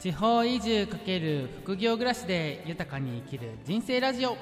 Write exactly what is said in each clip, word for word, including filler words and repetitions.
地方移住×副業暮らしで豊かに生きる人生ラジオ。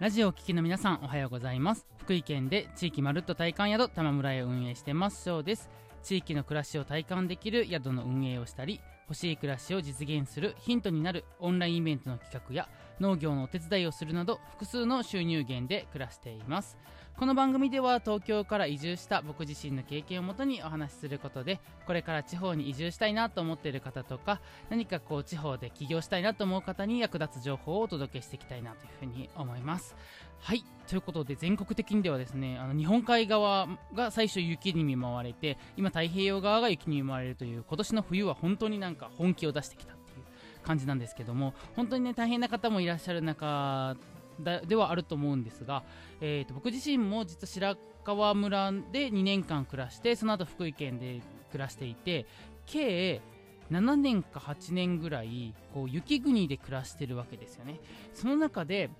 ラジオを聴きの皆さん、おはようございます。福井県で地域まるっと体感宿玉村へ運営してます翔です。地域の暮らしを体感できる宿の運営をしたり、欲しい暮らしを実現するヒントになるオンラインイベントの企画や農業のお手伝いをするなど、複数の収入源で暮らしています。この番組では東京から移住した僕自身の経験をもとにお話しすることで、これから地方に移住したいなと思っている方とか、何かこう地方で起業したいなと思う方に役立つ情報をお届けしていきたいなというふうに思います。はい、ということで全国的にではですね、あの日本海側が最初雪に見舞われて、今太平洋側が雪に見舞われるという、今年の冬は本当になんか本気を出してきたっていう感じなんですけども、本当にね大変な方もいらっしゃる中ではあると思うんですが、えー、と僕自身も実は白川村でにねんかん暮らして、その後福井県で暮らしていて、計ななねんかはちねんぐらいこう雪国で暮らしてるわけですよね。その中で、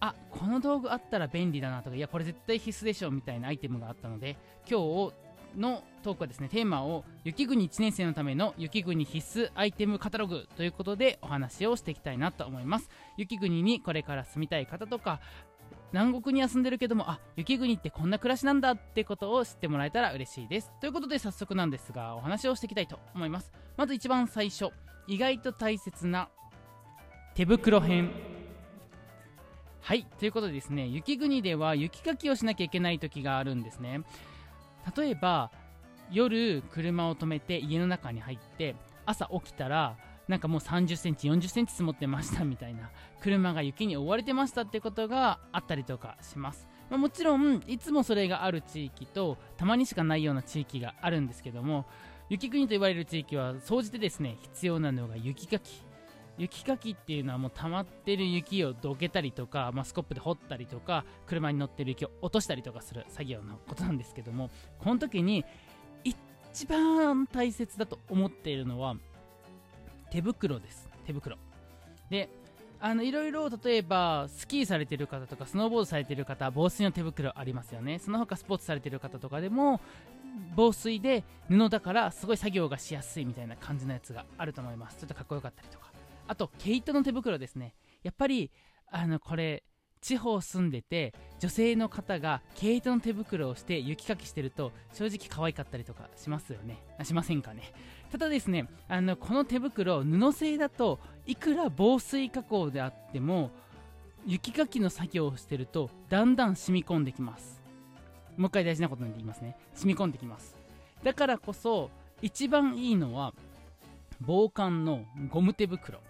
あ、この道具あったら便利だなとか、いやこれ絶対必須でしょみたいなアイテムがあったので、今日のトークはですね、テーマを雪国いちねん生のための雪国必須アイテムカタログということでお話をしていきたいなと思います。雪国にこれから住みたい方とか、南国には住んでるけども、あ、雪国ってこんな暮らしなんだってことを知ってもらえたら嬉しいです。ということで早速なんですが、お話をしていきたいと思います。まず一番最初、意外と大切な手袋編。はい、ということでですね、雪国では雪かきをしなきゃいけない時があるんですね。例えば夜車を止めて家の中に入って、朝起きたらなんかもうさんじゅっセンチよんじゅっセンチ積もってましたみたいな、車が雪に覆われてましたってことがあったりとかします。まあ、もちろんいつもそれがある地域と、たまにしかないような地域があるんですけども、雪国と言われる地域は総じてですね、必要なのが雪かき。雪かきっていうのはもう溜まってる雪をどけたりとか、まあ、スコップで掘ったりとか、車に乗ってる雪を落としたりとかする作業のことなんですけども、この時に一番大切だと思っているのは手袋です。手袋で、あのいろいろ、例えばスキーされてる方とかスノーボードされてる方、防水の手袋ありますよね。その他スポーツされてる方とかでも防水で布だからすごい作業がしやすいみたいな感じのやつがあると思います。ちょっとかっこよかったりとか、あと毛糸の手袋ですね。やっぱりあのこれ地方住んでて、女性の方が毛糸の手袋をして雪かきしてると正直可愛かったりとかしますよね。しませんかね。ただですね、あのこの手袋布製だと、いくら防水加工であっても雪かきの作業をしてるとだんだん染み込んできます。もう一回大事なことなんで言いますね。染み込んできます。だからこそ一番いいのは防寒のゴム手袋。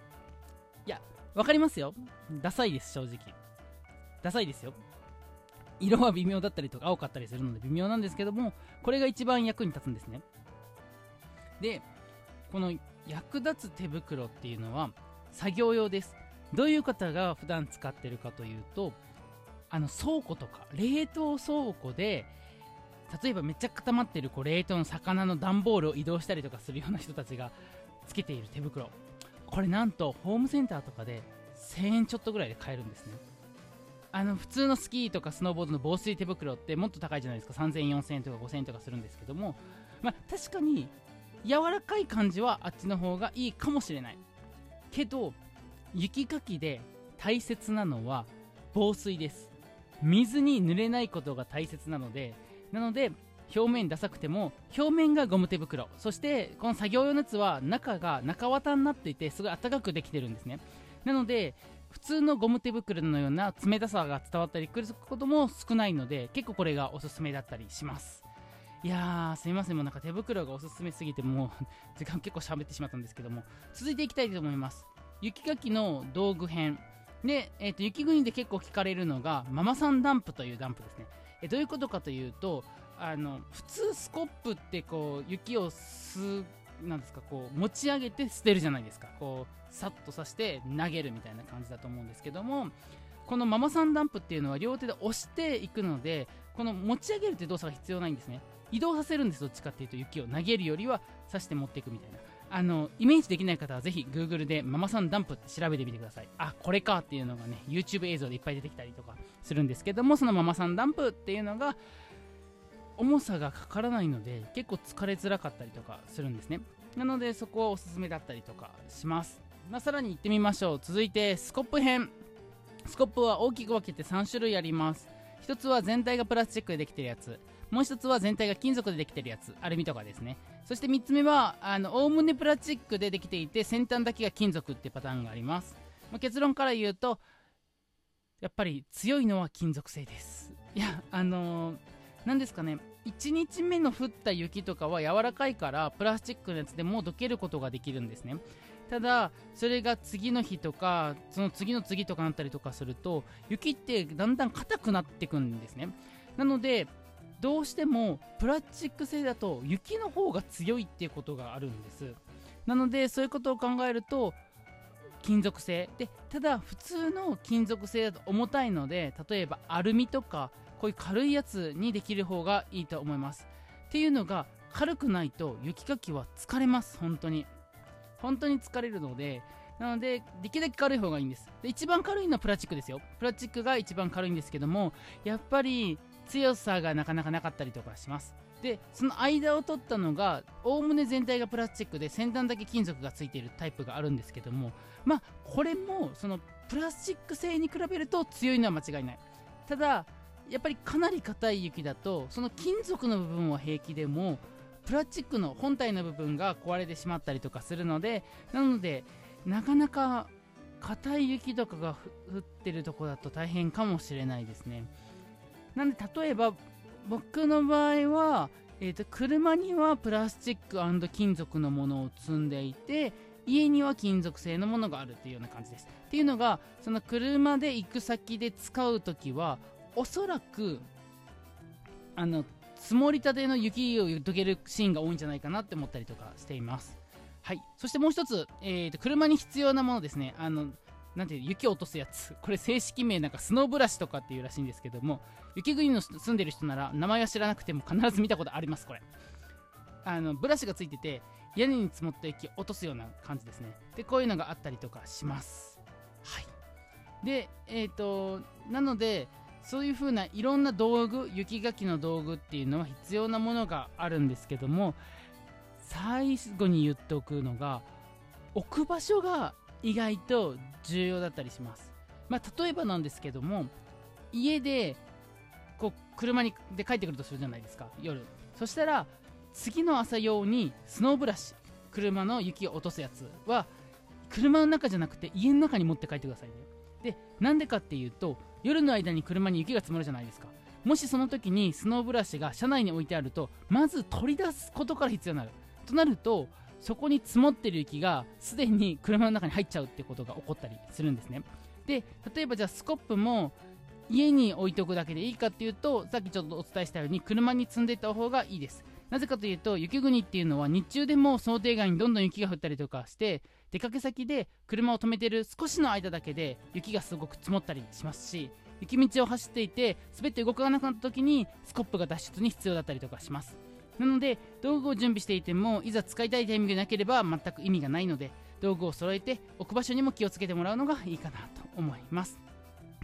いや、わかりますよ。ダサいです、正直。ダサいですよ。色は微妙だったりとか、青かったりするので微妙なんですけども、これが一番役に立つんですね。で、この役立つ手袋っていうのは作業用です。どういう方が普段使ってるかというと、あの倉庫とか冷凍倉庫で、例えばめっちゃ固まってるこう冷凍の魚の段ボールを移動したりとかするような人たちがつけている手袋。これなんとホームセンターとかでせんえんちょっとぐらいで買えるんですね。あの普通のスキーとかスノーボードの防水手袋ってもっと高いじゃないですか。さんぜんえんよんせんえんとかごせんえんとかするんですけども、まあ、確かに柔らかい感じはあっちの方がいいかもしれないけど、雪かきで大切なのは防水です。水に濡れないことが大切なので、なので表面ダサくても表面がゴム手袋、そしてこの作業用のやつは中が中綿になっていて、すごい暖かくできてるんですね。なので普通のゴム手袋のような冷たさが伝わったりくることも少ないので、結構これがおすすめだったりします。いやー、すいません、もうなんか手袋がおすすめすぎて、もう時間結構喋ってしまったんですけども、続いていきたいと思います。雪かきの道具編で、えー、と雪国で結構聞かれるのがママさんダンプというダンプですね。えどういうことかというと、あの普通スコップってこう雪をすなんですかこう持ち上げて捨てるじゃないですか。こうさっと刺して投げるみたいな感じだと思うんですけども、このママさんダンプっていうのは両手で押していくので、この持ち上げるって動作が必要ないんですね。移動させるんです。どっちかっていうと雪を投げるよりは刺して持っていくみたいな。あのイメージできない方はぜひ Google でママさんダンプって調べてみてください。あ、これかっていうのがね YouTube 映像でいっぱい出てきたりとかするんですけども、そのママさんダンプっていうのが重さがかからないので結構疲れづらかったりとかするんですね。なのでそこはおすすめだったりとかします。まあ、さらに行ってみましょう。続いてスコップ編。スコップは大きく分けてさん種類あります。ひとつは全体がプラスチックでできてるやつ、もうひとつは全体が金属でできてるやつ、アルミとかですね。そしてみっつめはおおむねプラスチックでできていて先端だけが金属ってパターンがあります。まあ、結論から言うとやっぱり強いのは金属製です。いやあのー、なんですかね、いちにちめの降った雪とかは柔らかいからプラスチックのやつでもうどけることができるんですね。ただそれが次の日とかその次の次とかなったりとかすると雪ってだんだん硬くなってくんですね。なのでどうしてもプラスチック製だと雪の方が強いっていうことがあるんです。なのでそういうことを考えると金属製で、ただ普通の金属製だと重たいので例えばアルミとかこういう軽いやつにできる方がいいと思います。っていうのが軽くないと雪かきは疲れます。本当に本当に疲れるので、なのでできるだけ軽い方がいいんです。で一番軽いのはプラスチックですよ。プラスチックが一番軽いんですけども、やっぱり強さがなかなかなかったりとかします。でその間を取ったのがおおむね全体がプラスチックで先端だけ金属がついているタイプがあるんですけども、まあこれもそのプラスチック製に比べると強いのは間違いない。ただやっぱりかなり硬い雪だとその金属の部分は平気でもプラスチックの本体の部分が壊れてしまったりとかするので、なのでなかなか硬い雪とかが降ってるとこだと大変かもしれないですね。なので例えば僕の場合は、えーと、車にはプラスチック&金属のものを積んでいて家には金属製のものがあるというような感じです。っていうのがその車で行く先で使うときはおそらくあの積もりたての雪をどけるシーンが多いんじゃないかなって思ったりとかしています。はい、そしてもう一つ、えーと、車に必要なものですね。あのなんていう雪を落とすやつ、これ正式名なんかスノーブラシとかっていうらしいんですけども、雪国の住んでる人なら名前は知らなくても必ず見たことあります。これあのブラシがついてて屋根に積もった雪を落とすような感じですね。でこういうのがあったりとかします。はい、でえーとなのでそういう風ないろんな道具、雪かきの道具っていうのは必要なものがあるんですけども、最後に言っておくのが置く場所が意外と重要だったりします。まあ、例えばなんですけども、家でこう車にで帰ってくるとするじゃないですか、夜。そしたら次の朝用にスノーブラシ、車の雪を落とすやつは車の中じゃなくて家の中に持って帰ってくださいね。でなんでかっていうと夜の間に車に雪が積もるじゃないですか。もしその時にスノーブラシが車内に置いてあるとまず取り出すことから必要になるとなると、そこに積もってる雪がすでに車の中に入っちゃうってことが起こったりするんですね。で例えばじゃあスコップも家に置いておくだけでいいかっていうと、さっきちょっとお伝えしたように車に積んでいた方がいいです。なぜかというと雪国っていうのは日中でも想定外にどんどん雪が降ったりとかして、出かけ先で車を止めてる少しの間だけで雪がすごく積もったりしますし、雪道を走っていて滑って動かなくなった時にスコップが脱出に必要だったりとかします。なので道具を準備していてもいざ使いたいタイミングがなければ全く意味がないので、道具を揃えて置く場所にも気をつけてもらうのがいいかなと思います。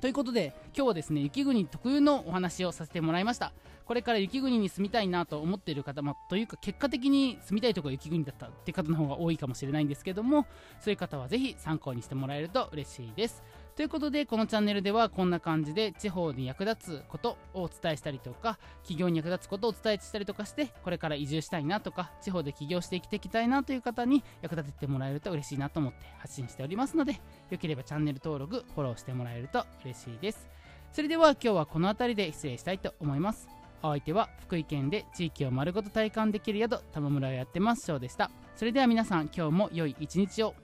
ということで今日はですね、雪国特有のお話をさせてもらいました。これから雪国に住みたいなと思っている方も、というか結果的に住みたいところが雪国だったっていう方の方が多いかもしれないんですけども、そういう方はぜひ参考にしてもらえると嬉しいです。ということでこのチャンネルではこんな感じで地方に役立つことをお伝えしたりとか、企業に役立つことをお伝えしたりとかして、これから移住したいなとか地方で起業して生きていきたいなという方に役立ててもらえると嬉しいなと思って発信しておりますので、よければチャンネル登録フォローしてもらえると嬉しいです。それでは今日はこの辺りで失礼したいと思います。お相手は福井県で地域を丸ごと体感できる宿、玉村をやってます翔でした。それでは皆さん今日も良い一日を。